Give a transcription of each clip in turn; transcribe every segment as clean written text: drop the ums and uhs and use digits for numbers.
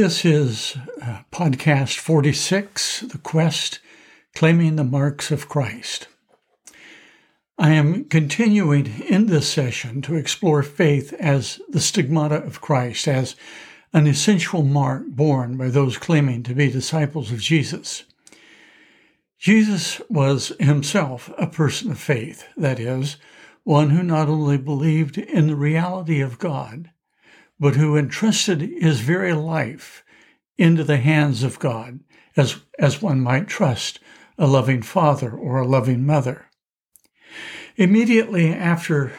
This is podcast 46, The Quest, Claiming the Marks of Christ. I am continuing in this session to explore faith as the stigmata of Christ, as an essential mark borne by those claiming to be disciples of Jesus. Jesus was himself a person of faith, that is, one who not only believed in the reality of God, but who entrusted his very life into the hands of God, as one might trust a loving father or a loving mother. Immediately after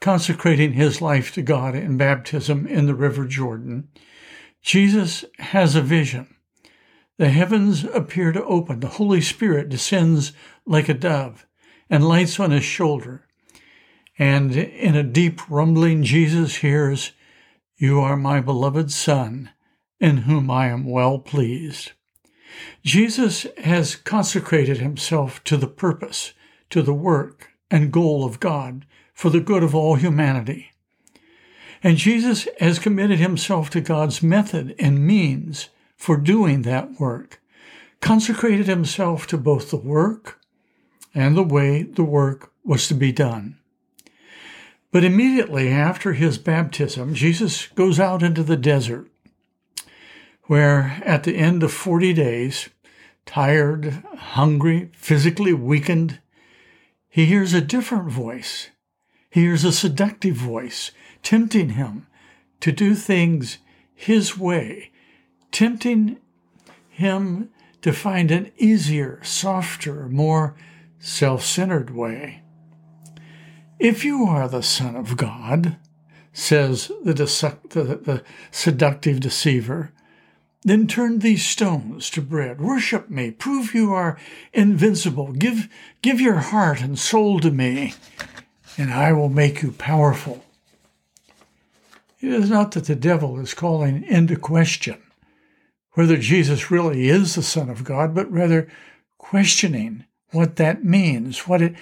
consecrating his life to God in baptism in the River Jordan, Jesus has a vision. The heavens appear to open. The Holy Spirit descends like a dove and lights on his shoulder. And in a deep rumbling, Jesus hears, "You are my beloved Son, in whom I am well pleased." Jesus has consecrated himself to the purpose, to the work and goal of God for the good of all humanity. And Jesus has committed himself to God's method and means for doing that work, consecrated himself to both the work and the way the work was to be done. But immediately after his baptism, Jesus goes out into the desert, where at the end of 40 days, tired, hungry, physically weakened, he hears a different voice. He hears a seductive voice, tempting him to do things his way, tempting him to find an easier, softer, more self-centered way. "If you are the Son of God," says the seductive deceiver, "then turn these stones to bread. Worship me. Prove you are invincible. Give your heart and soul to me, and I will make you powerful." It is not that the devil is calling into question whether Jesus really is the Son of God, but rather questioning what that means, what it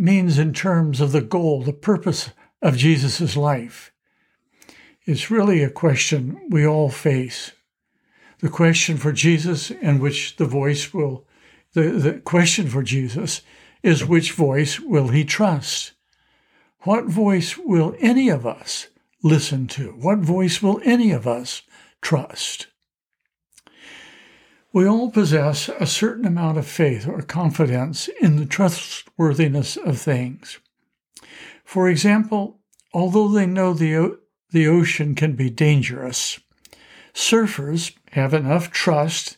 means in terms of the goal, the purpose of Jesus' life. It's really a question we all face. The question for Jesus in which the question for Jesus is, which voice will he trust? What voice will any of us listen to? What voice will any of us trust? We all possess a certain amount of faith or confidence in the trustworthiness of things. For example, although they know the ocean can be dangerous, surfers have enough trust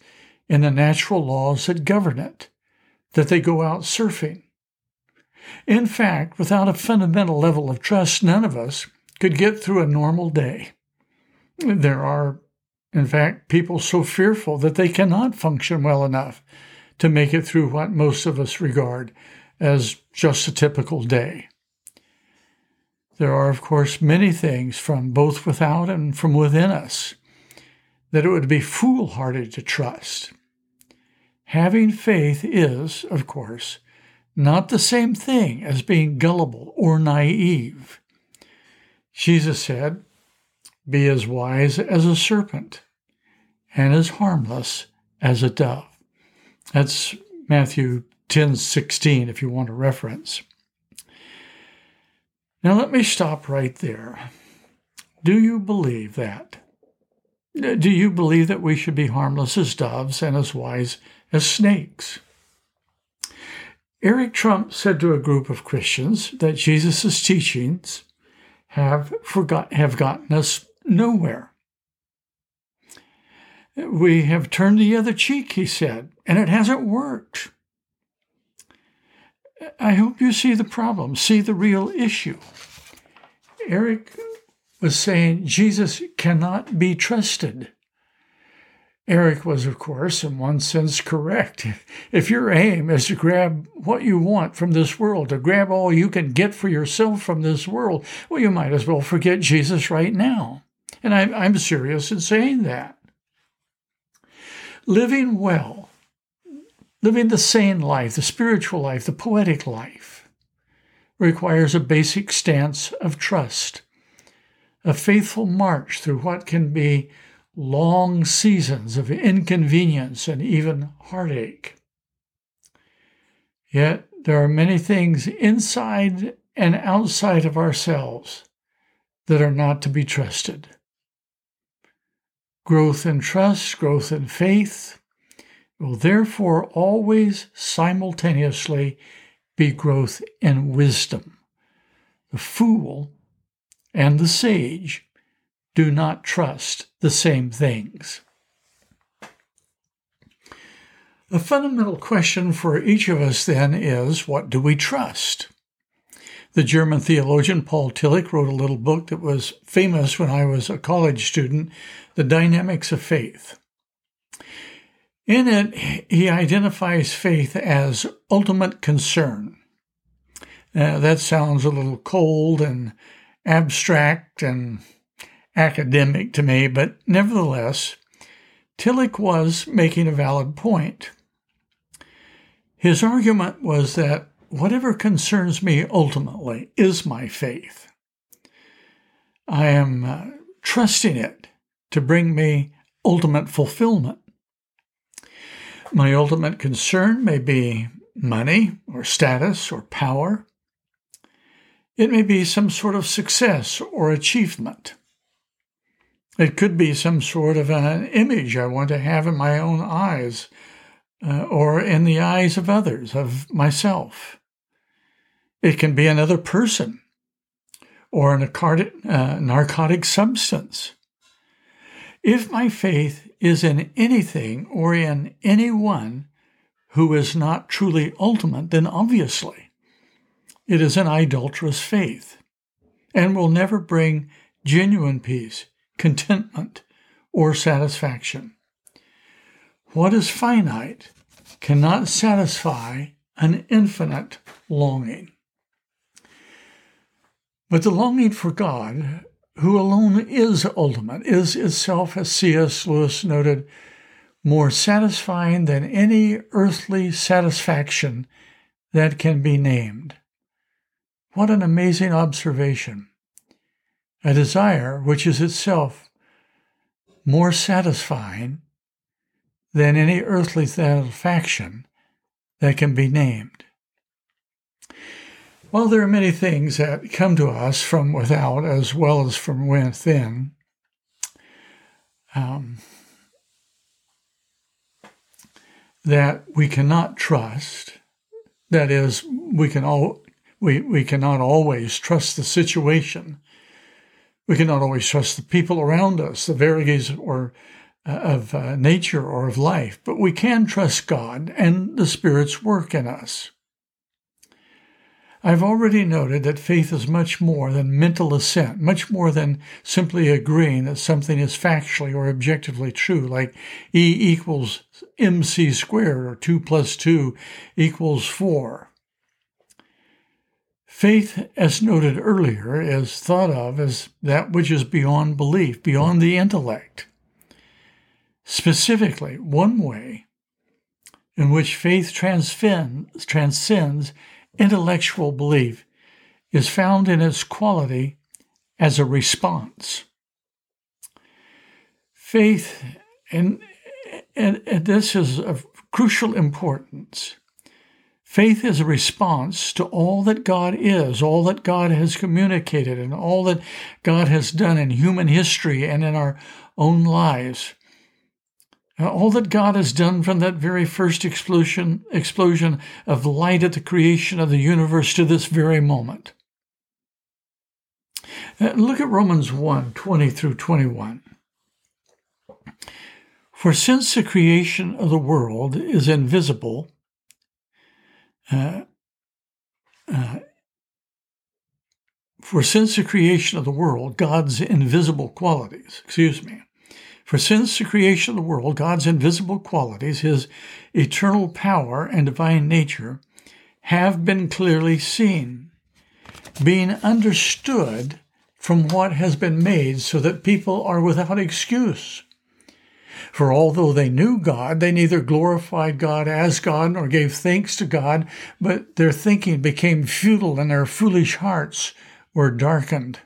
in the natural laws that govern it that they go out surfing. In fact, without a fundamental level of trust, none of us could get through a normal day. There are, in fact, people so fearful that they cannot function well enough to make it through what most of us regard as just a typical day. There are, of course, many things from both without and from within us that it would be foolhardy to trust. Having faith is, of course, not the same thing as being gullible or naive. Jesus said, "Be as wise as a serpent, and as harmless as a dove." That's Matthew 10:16, if you want a reference. Now let me stop right there. Do you believe that? Do you believe that we should be harmless as doves and as wise as snakes? Eric Trump said to a group of Christians that Jesus' teachings have gotten us nowhere. "We have turned the other cheek," he said, "and it hasn't worked." I hope you see the problem, see the real issue. Eric was saying Jesus cannot be trusted. Eric was, of course, in one sense correct. If your aim is to grab what you want from this world, to grab all you can get for yourself from this world, well, you might as well forget Jesus right now. And I'm serious in saying that. Living well, living the sane life, the spiritual life, the poetic life, requires a basic stance of trust, a faithful march through what can be long seasons of inconvenience and even heartache. Yet there are many things inside and outside of ourselves that are not to be trusted. Growth in trust, growth in faith, will therefore always simultaneously be growth in wisdom. The fool and the sage do not trust the same things. The fundamental question for each of us then is, what do we trust? The German theologian Paul Tillich wrote a little book that was famous when I was a college student, The Dynamics of Faith. In it, he identifies faith as ultimate concern. That sounds a little cold and abstract and academic to me, but nevertheless, Tillich was making a valid point. His argument was that whatever concerns me ultimately is my faith. I am trusting it to bring me ultimate fulfillment. My ultimate concern may be money or status or power. It may be some sort of success or achievement. It could be some sort of an image I want to have in my own eyes, or in the eyes of others, of myself. It can be another person or a narcotic substance. If my faith is in anything or in anyone who is not truly ultimate, then obviously it is an idolatrous faith and will never bring genuine peace, contentment, or satisfaction. What is finite cannot satisfy an infinite longing. But the longing for God, who alone is ultimate, is itself, as C.S. Lewis noted, more satisfying than any earthly satisfaction that can be named. What an amazing observation! A desire which is itself more satisfying than any earthly satisfaction that can be named. While there are many things that come to us from without as well as from within, that we cannot trust, that is, we cannot always trust the situation. We cannot always trust the people around us, the vagaries of nature or of life, but we can trust God and the Spirit's work in us. I've already noted that faith is much more than mental assent, much more than simply agreeing that something is factually or objectively true, like E equals MC squared or 2 plus 2 equals 4. Faith, as noted earlier, is thought of as that which is beyond belief, beyond the intellect. Specifically, one way in which faith transcends intellectual belief is found in its quality as a response. Faith, and this is of crucial importance, faith is a response to all that God is, all that God has communicated, and all that God has done in human history and in our own lives. All that God has done from that very first explosion of light at the creation of the universe to this very moment. Look at Romans 1:20 through 21. For since the creation of the world is invisible, For since the creation of the world, God's invisible qualities, his eternal power and divine nature, have been clearly seen, being understood from what has been made, so that people are without excuse. For although they knew God, they neither glorified God as God nor gave thanks to God, but their thinking became futile and their foolish hearts were darkened.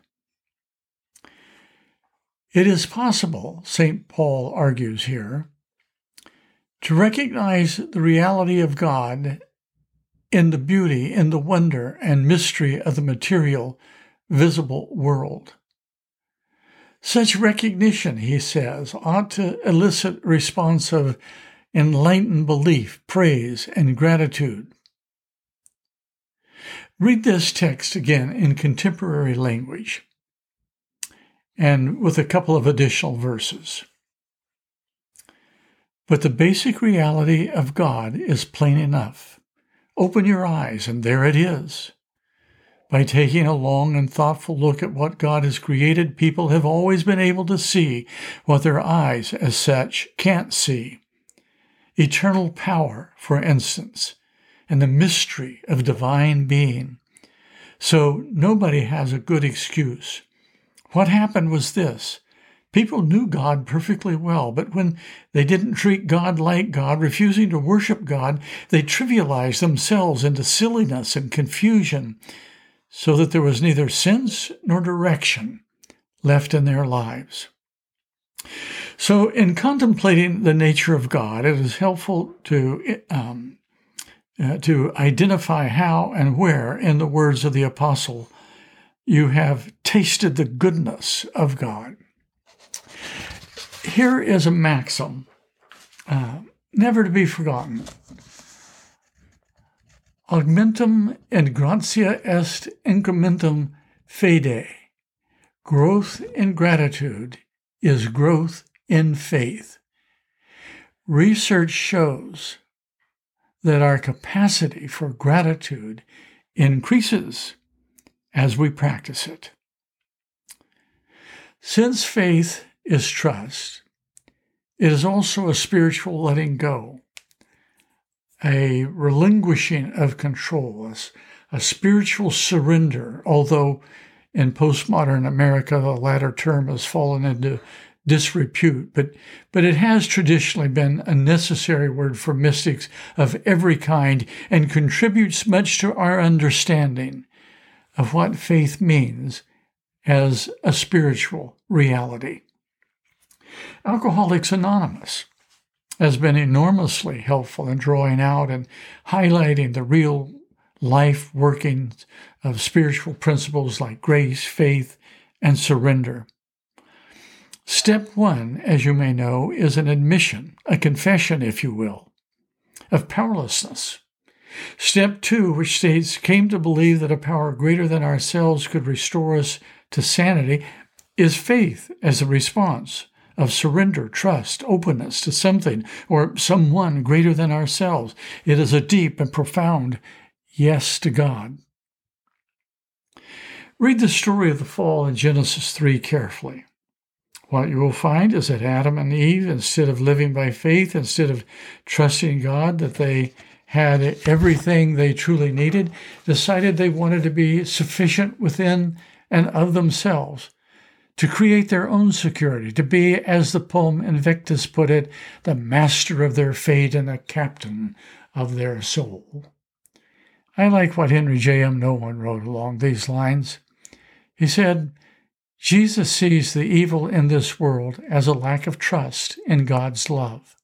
It is possible, St. Paul argues here, to recognize the reality of God in the beauty, in the wonder, and mystery of the material, visible world. Such recognition, he says, ought to elicit response of enlightened belief, praise, and gratitude. Read this text again in contemporary language and with a couple of additional verses. But the basic reality of God is plain enough. Open your eyes, and there it is. By taking a long and thoughtful look at what God has created, people have always been able to see what their eyes, as such, can't see. Eternal power, for instance, and the mystery of divine being. So nobody has a good excuse. What happened was this. People knew God perfectly well, but when they didn't treat God like God, refusing to worship God, they trivialized themselves into silliness and confusion, so that there was neither sense nor direction left in their lives. So in contemplating the nature of God, it is helpful to identify how and where, in the words of the Apostle, you have tasted the goodness of God. Here is a maxim, never to be forgotten. Augmentum in gratia est incrementum fide. Growth in gratitude is growth in faith. Research shows that our capacity for gratitude increases as we practice it. Since faith is trust, it is also a spiritual letting go, a relinquishing of control, a spiritual surrender, although in postmodern America the latter term has fallen into disrepute, but it has traditionally been a necessary word for mystics of every kind and contributes much to our understanding of what faith means as a spiritual reality. Alcoholics Anonymous has been enormously helpful in drawing out and highlighting the real life workings of spiritual principles like grace, faith, and surrender. Step one, as you may know, is an admission, a confession, if you will, of powerlessness. Step two, which states, came to believe that a power greater than ourselves could restore us to sanity, is faith as a response of surrender, trust, openness to something or someone greater than ourselves. It is a deep and profound yes to God. Read the story of the fall in Genesis 3 carefully. What you will find is that Adam and Eve, instead of living by faith, instead of trusting God that they had everything they truly needed, decided they wanted to be sufficient within and of themselves, to create their own security, to be, as the poem Invictus put it, the master of their fate and the captain of their soul. I like what Henry J. M. Nouwen wrote along these lines. He said, Jesus sees the evil in this world as a lack of trust in God's love.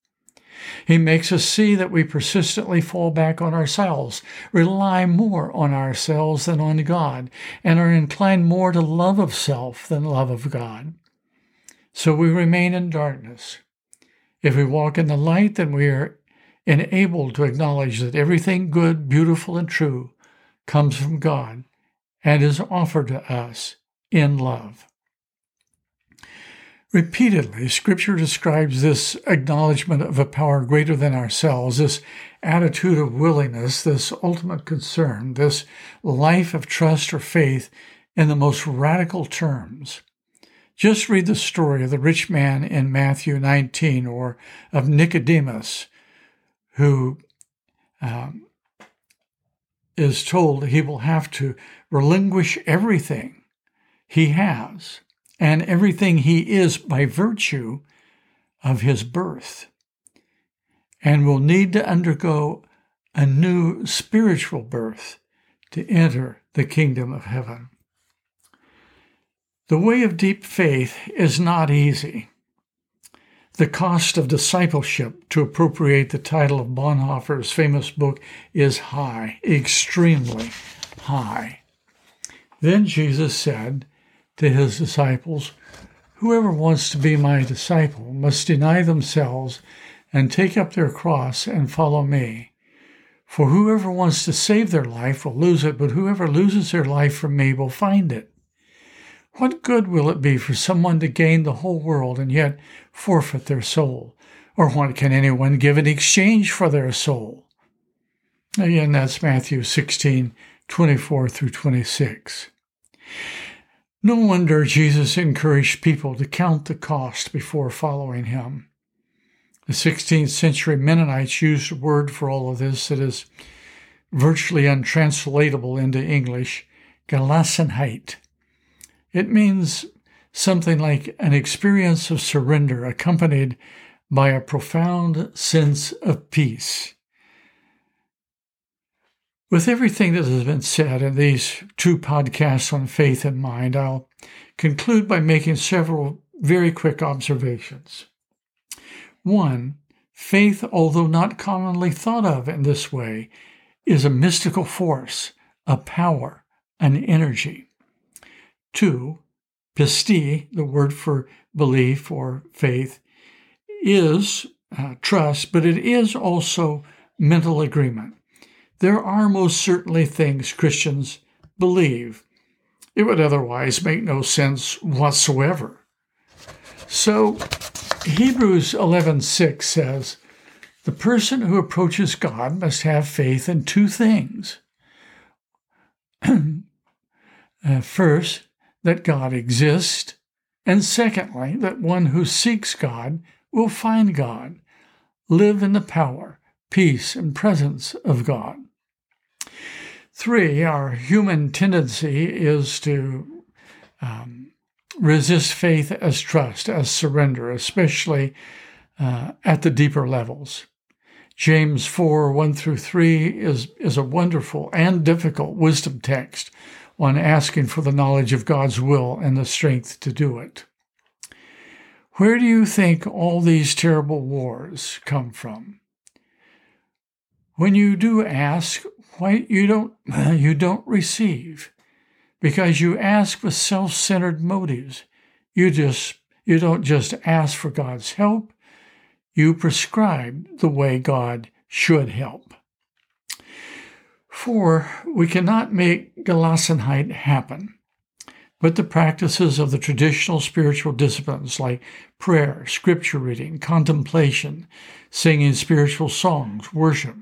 He makes us see that we persistently fall back on ourselves, rely more on ourselves than on God, and are inclined more to love of self than love of God. So we remain in darkness. If we walk in the light, then we are enabled to acknowledge that everything good, beautiful, and true comes from God and is offered to us in love. Repeatedly, Scripture describes this acknowledgement of a power greater than ourselves, this attitude of willingness, this ultimate concern, this life of trust or faith in the most radical terms. Just read the story of the rich man in Matthew 19, or of Nicodemus, who is told he will have to relinquish everything he has and everything he is by virtue of his birth, and will need to undergo a new spiritual birth to enter the kingdom of heaven. The way of deep faith is not easy. The cost of discipleship, to appropriate the title of Bonhoeffer's famous book, is high, extremely high. Then Jesus said to his disciples, "Whoever wants to be my disciple must deny themselves and take up their cross and follow me. For whoever wants to save their life will lose it, but whoever loses their life for me will find it. What good will it be for someone to gain the whole world and yet forfeit their soul? Or what can anyone give in exchange for their soul?" Again, that's Matthew 16:24-26. No wonder Jesus encouraged people to count the cost before following him. The 16th century Mennonites used a word for all of this that is virtually untranslatable into English, Gelassenheit. It means something like an experience of surrender accompanied by a profound sense of peace. With everything that has been said in these two podcasts on faith in mind, I'll conclude by making several very quick observations. 1. Faith, although not commonly thought of in this way, is a mystical force, a power, an energy. 2. Pisti, the word for belief or faith, is trust, but it is also mental agreement. There are most certainly things Christians believe. It would otherwise make no sense whatsoever. So Hebrews 11:6 says, "The person who approaches God must have faith in two things. First, that God exists, and secondly, that one who seeks God will find God, live in the power, peace, and presence of God." 3, our human tendency is to resist faith as trust, as surrender, especially at the deeper levels. James 4:1-3 is a wonderful and difficult wisdom text on asking for the knowledge of God's will and the strength to do it. Where do you think all these terrible wars come from? When you do ask, why you don't receive, because you ask with self-centered motives. You don't just ask for God's help. You prescribe the way God should help. 4, we cannot make Gelassenheit happen, but the practices of the traditional spiritual disciplines like prayer, scripture reading, contemplation, singing spiritual songs, worship,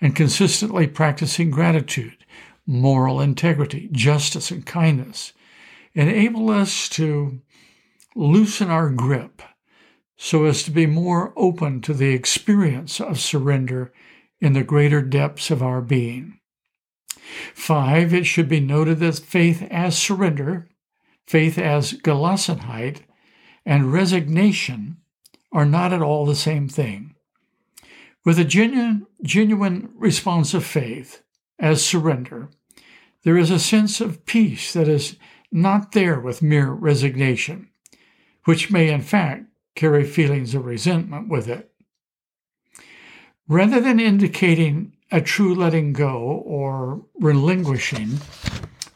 and consistently practicing gratitude, moral integrity, justice, and kindness enable us to loosen our grip so as to be more open to the experience of surrender in the greater depths of our being. 5, it should be noted that faith as surrender, faith as Gelassenheit, and resignation are not at all the same thing. With a genuine response of faith as surrender, there is a sense of peace that is not there with mere resignation, which may in fact carry feelings of resentment with it. Rather than indicating a true letting go or relinquishing,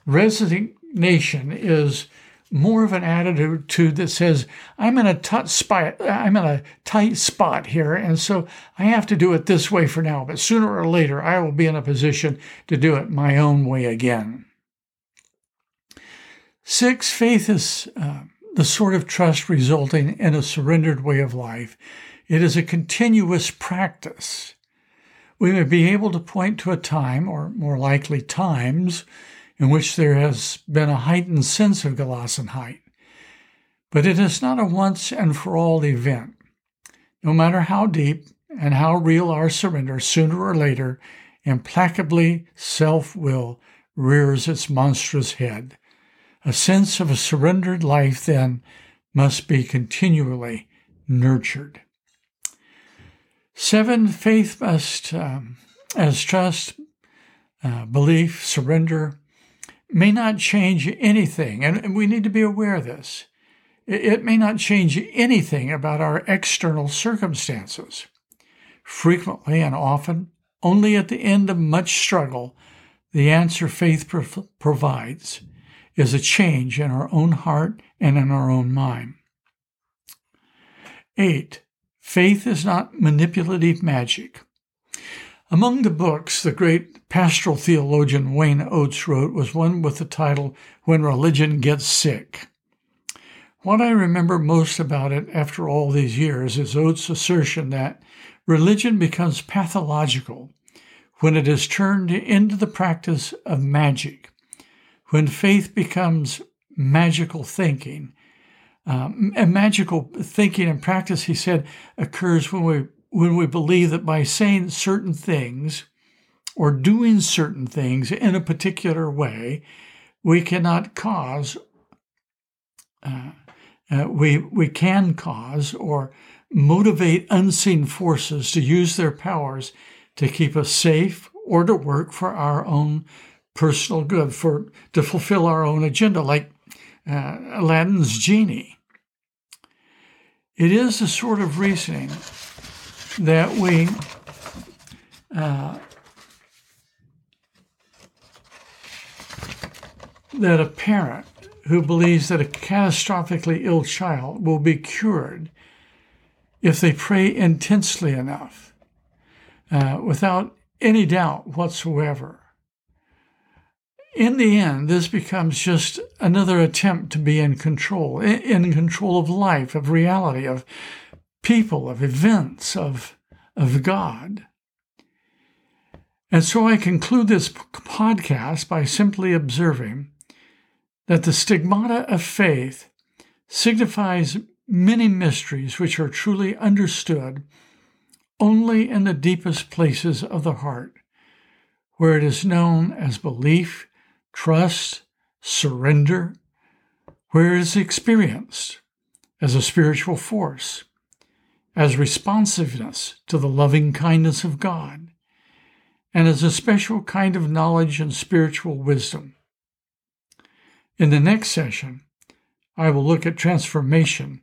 resignation is more of an attitude that says, I'm in a tight spot here, and so I have to do it this way for now, but sooner or later I will be in a position to do it my own way again. 6, faith is the sort of trust resulting in a surrendered way of life. It is a continuous practice. We may be able to point to a time, or more likely times, in which there has been a heightened sense of Gelassenheit. But it is not a once and for all event. No matter how deep and how real our surrender, sooner or later, implacably self-will rears its monstrous head. A sense of a surrendered life, then, must be continually nurtured. 7, faith must, as trust, belief, surrender, may not change anything, and we need to be aware of this. It may not change anything about our external circumstances. Frequently and often, only at the end of much struggle, the answer faith provides is a change in our own heart and in our own mind. 8. Faith is not manipulative magic. Among the books the great pastoral theologian Wayne Oates wrote was one with the title, When Religion Gets Sick. What I remember most about it after all these years is Oates' assertion that religion becomes pathological when it is turned into the practice of magic, when faith becomes magical thinking. And magical thinking and practice, he said, occurs when we believe that by saying certain things or doing certain things in a particular way, we can cause or motivate unseen forces to use their powers to keep us safe or to work for our own personal good, to fulfill our own agenda, like Aladdin's genie. It is the sort of reasoning that that a parent who believes that a catastrophically ill child will be cured if they pray intensely enough, without any doubt whatsoever. In the end, this becomes just another attempt to be in control of life, of reality, of people, of events, of God. And so I conclude this podcast by simply observing that the stigmata of faith signifies many mysteries which are truly understood only in the deepest places of the heart, where it is known as belief, trust, surrender, where it is experienced as a spiritual force, as responsiveness to the loving kindness of God, and as a special kind of knowledge and spiritual wisdom. In the next session, I will look at transformation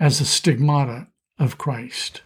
as a stigmata of Christ.